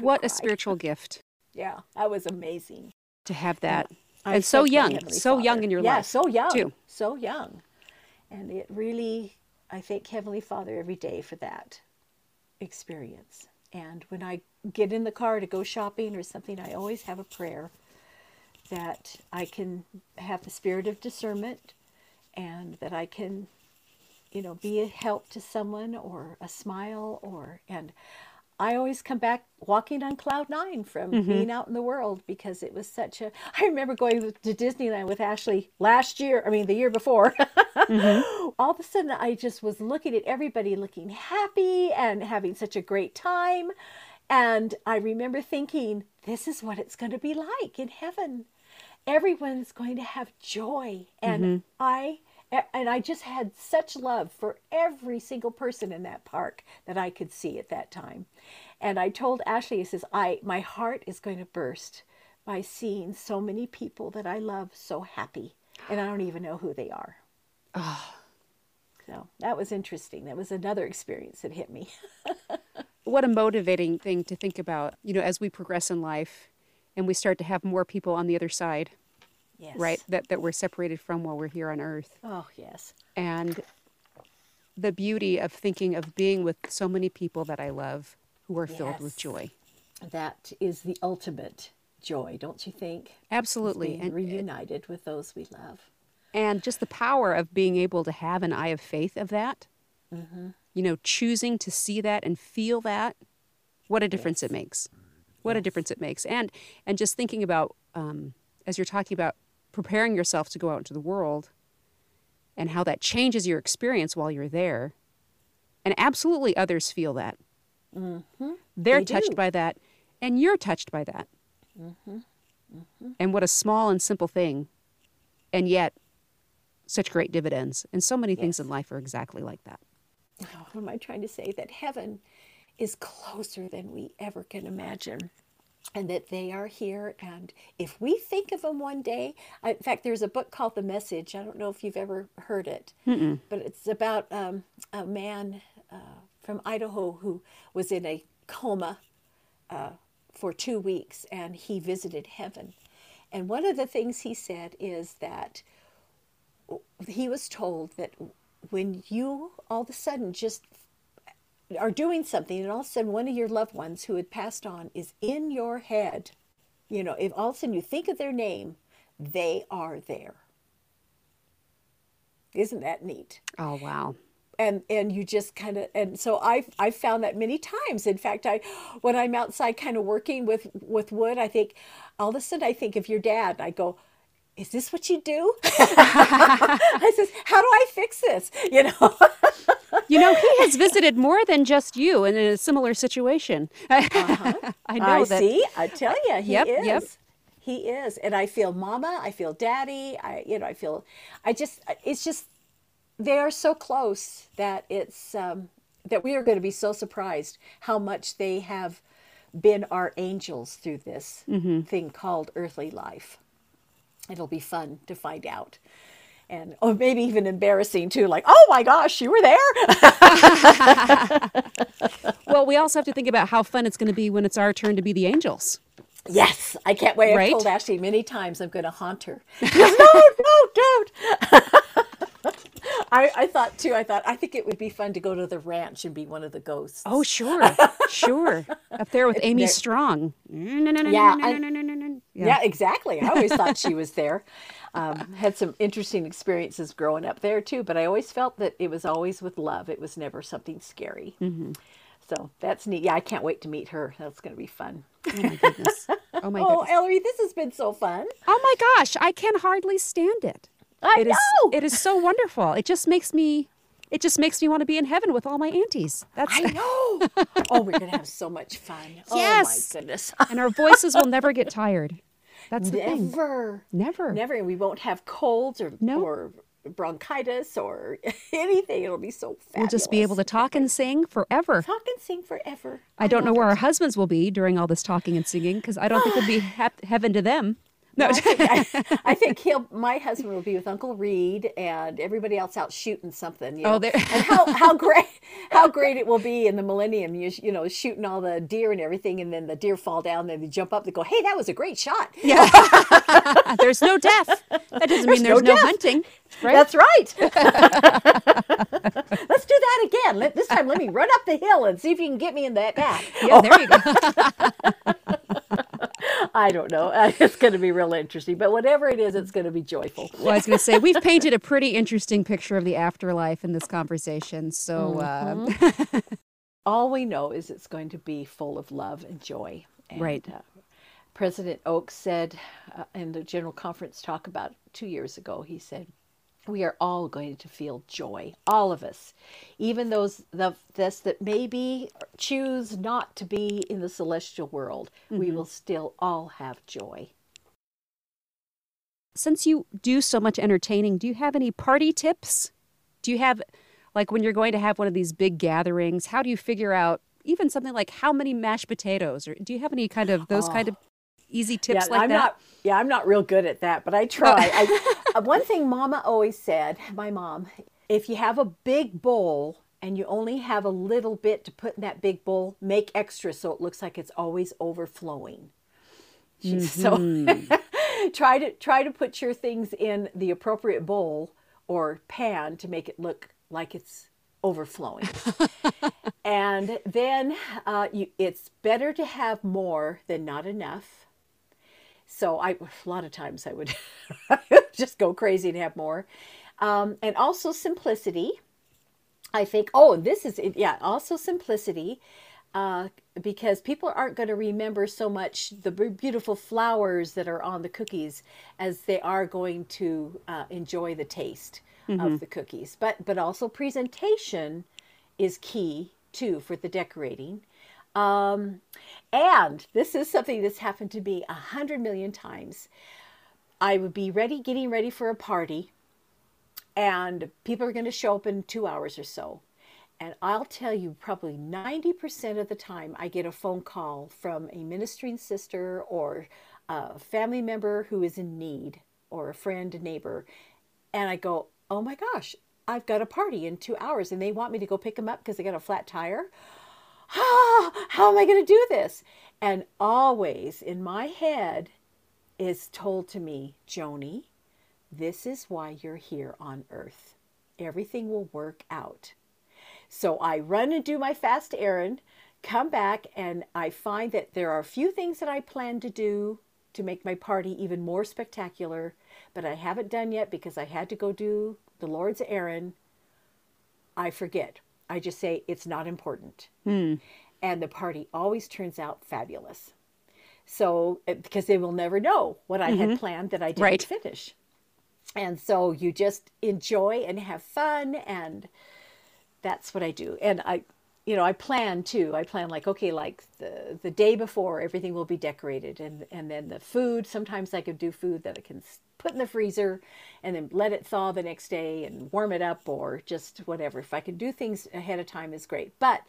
What a spiritual gift. Yeah, that was amazing. To have that. Yeah. And so young. So young in your life. Yeah, so young. Too. So young. And it really, I thank Heavenly Father every day for that experience. And when I get in the car to go shopping or something, I always have a prayer that I can have the spirit of discernment and that I can, you know, be a help to someone or a smile or, and I always come back walking on cloud nine from being out in the world because it was such a, I remember going to Disneyland with Ashley last year, I mean the year before. All of a sudden I just was looking at everybody looking happy and having such a great time. And I remember thinking, this is what it's going to be like in heaven. Everyone's going to have joy. And I just had such love for every single person in that park that I could see at that time. And I told Ashley, I says, my heart is going to burst by seeing so many people that I love so happy. And I don't even know who they are. Oh. So that was interesting. That was another experience that hit me. What a motivating thing to think about, you know, as we progress in life and we start to have more people on the other side. Yes. Right? That we're separated from while we're here on earth. Oh, yes. And the beauty of thinking of being with so many people that I love who are filled with joy. That is the ultimate joy, don't you think? Absolutely. Being reunited with those we love. And just the power of being able to have an eye of faith of that. You know, choosing to see that and feel that. What a difference it makes. What a difference it makes. And just thinking about, as you're talking about preparing yourself to go out into the world and how that changes your experience while you're there. And absolutely others feel that. They're touched by that, and you're touched by that. And what a small and simple thing, and yet such great dividends. And so many things in life are exactly like that. Oh, what am I trying to say? That heaven is closer than we ever can imagine. And that they are here, and if we think of them one day, in fact, there's a book called The Message. I don't know if you've ever heard it, but it's about a man from Idaho who was in a coma for 2 weeks, and he visited heaven. And one of the things he said is that he was told that when you all of a sudden just are doing something and all of a sudden one of your loved ones who had passed on is in your head, you know, if all of a sudden you think of their name, they are there. Isn't that neat? Oh, wow. And you just kind of, and so I've found that many times. In fact, when I'm outside kind of working with wood, I think, all of a sudden I think of your dad. I go, is this what you do? I says, how do I fix this? You know? You know, he has visited more than just you and in a similar situation. I know that. See, I tell you, he is. He is. And I feel mama, I feel daddy, it's just, they are so close that it's, that we are going to be so surprised how much they have been our angels through this thing called earthly life. It'll be fun to find out. And or maybe even embarrassing too, like, oh my gosh, you were there. Well, we also have to think about how fun it's going to be when it's our turn to be the angels. Yes, I can't wait. Right? I've told Ashley many times I'm going to haunt her. Goes, no, don't. I thought I think it would be fun to go to the ranch and be one of the ghosts. Oh, sure, sure. Up there with Amy Strong. Yeah, exactly. I always thought she was there. Had some interesting experiences growing up there too, but I always felt that it was always with love. It was never something scary. So that's neat. Yeah, I can't wait to meet her. That's going to be fun. Oh my goodness. Oh my goodness. Oh, Ellery, this has been so fun. Oh my gosh, I can hardly stand it. I know. It is so wonderful. It just makes me want to be in heaven with all my aunties. I know. Oh, we're going to have so much fun. Yes. Oh my goodness. And our voices will never get tired. That's the thing. Never. And we won't have colds or bronchitis or anything. It'll be so fabulous. We'll just be able to talk and sing forever. I don't know where our husbands will be during all this talking and singing because I don't think it'll be heaven to them. No, I think my husband will be with Uncle Reed and everybody else out shooting something. You know? Oh, there. And how great it will be in the millennium. You know, shooting all the deer and everything, and then the deer fall down, and they jump up. They go, "Hey, that was a great shot." Yeah. There's no death. That doesn't mean there's no hunting. Right? That's right. Let's do that again. This time, let me run up the hill and see if you can get me in that back. Yeah, there you go. I don't know. It's going to be real interesting, but whatever it is, it's going to be joyful. Well, I was going to say, we've painted a pretty interesting picture of the afterlife in this conversation. So all we know is it's going to be full of love and joy. And, right. President Oakes said in the General Conference talk about 2 years ago, he said, we are all going to feel joy, all of us, even those that maybe choose not to be in the celestial world. Mm-hmm. We will still all have joy. Since you do so much entertaining, do you have any party tips? Do you have, like, when you're going to have one of these big gatherings, how do you figure out even something like how many mashed potatoes? Or do you have any kind of those kind of easy tips like that? I'm not real good at that, but I try. One thing Mama always said, my mom, if you have a big bowl and you only have a little bit to put in that big bowl, make extra so it looks like it's always overflowing. Mm-hmm. So try to put your things in the appropriate bowl or pan to make it look like it's overflowing. And then it's better to have more than not enough. So a lot of times I would just go crazy and have more. And also simplicity. I think, also simplicity. Because people aren't going to remember so much the beautiful flowers that are on the cookies as they are going to enjoy the taste of the cookies. But also presentation is key, too, for the decorating. And this is something that's happened to me 100 million times. I would be getting ready for a party, and people are going to show up in 2 hours or so. And I'll tell you, probably 90% of the time, I get a phone call from a ministering sister or a family member who is in need, or a friend, a neighbor. And I go, oh my gosh, I've got a party in 2 hours, and they want me to go pick them up because they got a flat tire. How am I going to do this? And always in my head is told to me, Joni, this is why you're here on earth. Everything will work out. So I run and do my fast errand, come back, and I find that there are a few things that I plan to do to make my party even more spectacular, but I haven't done yet because I had to go do the Lord's errand. I forget. I just say, it's not important. Mm. And the party always turns out fabulous. So, because they will never know what I had planned that I didn't finish. And so you just enjoy and have fun. And that's what I do. And I plan too. I plan the day before, everything will be decorated. And then the food, sometimes I can do food that I can put in the freezer and then let it thaw the next day and warm it up, or just whatever. If I can do things ahead of time, is great. But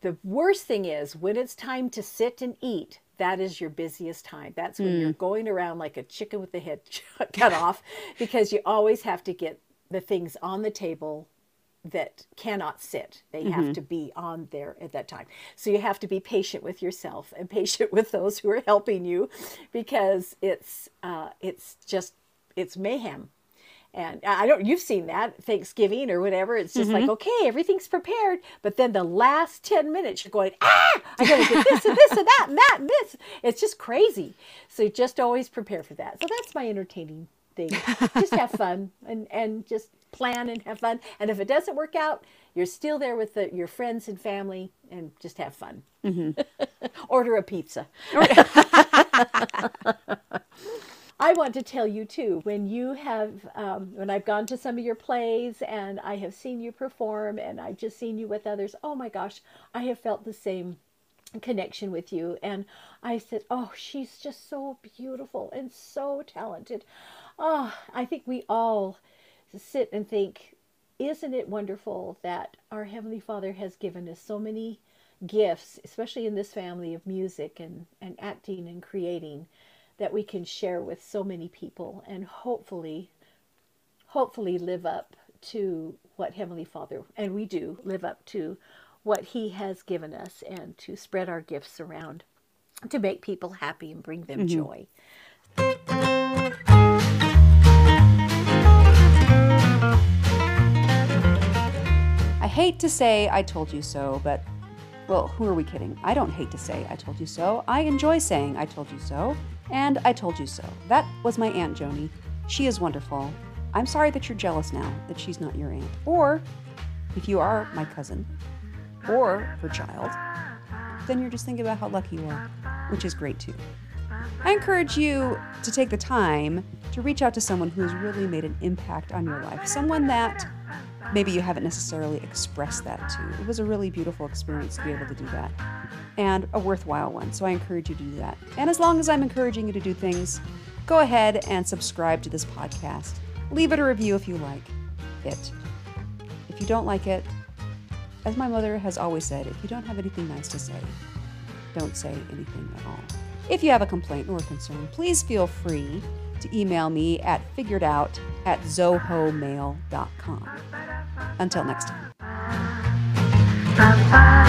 the worst thing is when it's time to sit and eat, that is your busiest time. That's when you're going around like a chicken with the head cut off, because you always have to get the things on the table that cannot sit. They have to be on there at that time. So you have to be patient with yourself and patient with those who are helping you, because it's mayhem. And you've seen that Thanksgiving or whatever. It's just like, okay, everything's prepared. But then the last 10 minutes you're going, I got to get this and this and that and that and this. It's just crazy. So just always prepare for that. So that's my entertaining thing. Just have fun and just plan and have fun. And if it doesn't work out, you're still there with your friends and family, and just have fun. Mm-hmm. Order a pizza. I want to tell you too, when I've gone to some of your plays and I have seen you perform and I've just seen you with others, oh my gosh, I have felt the same connection with you. And I said, oh, she's just so beautiful and so talented. Oh, I think we all sit and think, isn't it wonderful that our Heavenly Father has given us so many gifts, especially in this family of music and acting and creating, that we can share with so many people and hopefully live up to what Heavenly Father, and we do live up to what He has given us, and to spread our gifts around to make people happy and bring them joy. I hate to say I told you so, but, well, who are we kidding? I don't hate to say I told you so. I enjoy saying I told you so, and I told you so. That was my Aunt Joni. She is wonderful. I'm sorry that you're jealous now that she's not your aunt, or if you are my cousin or her child, then you're just thinking about how lucky you are, which is great too. I encourage you to take the time to reach out to someone who's really made an impact on your life, someone that maybe you haven't necessarily expressed that to. It was a really beautiful experience to be able to do that, and a worthwhile one, so I encourage you to do that. And as long as I'm encouraging you to do things, go ahead and subscribe to this podcast. Leave it a review if you like it. If you don't like it, as my mother has always said, if you don't have anything nice to say, don't say anything at all. If you have a complaint or a concern, please feel free to email me at figuredout@zohomail.com. Until next time.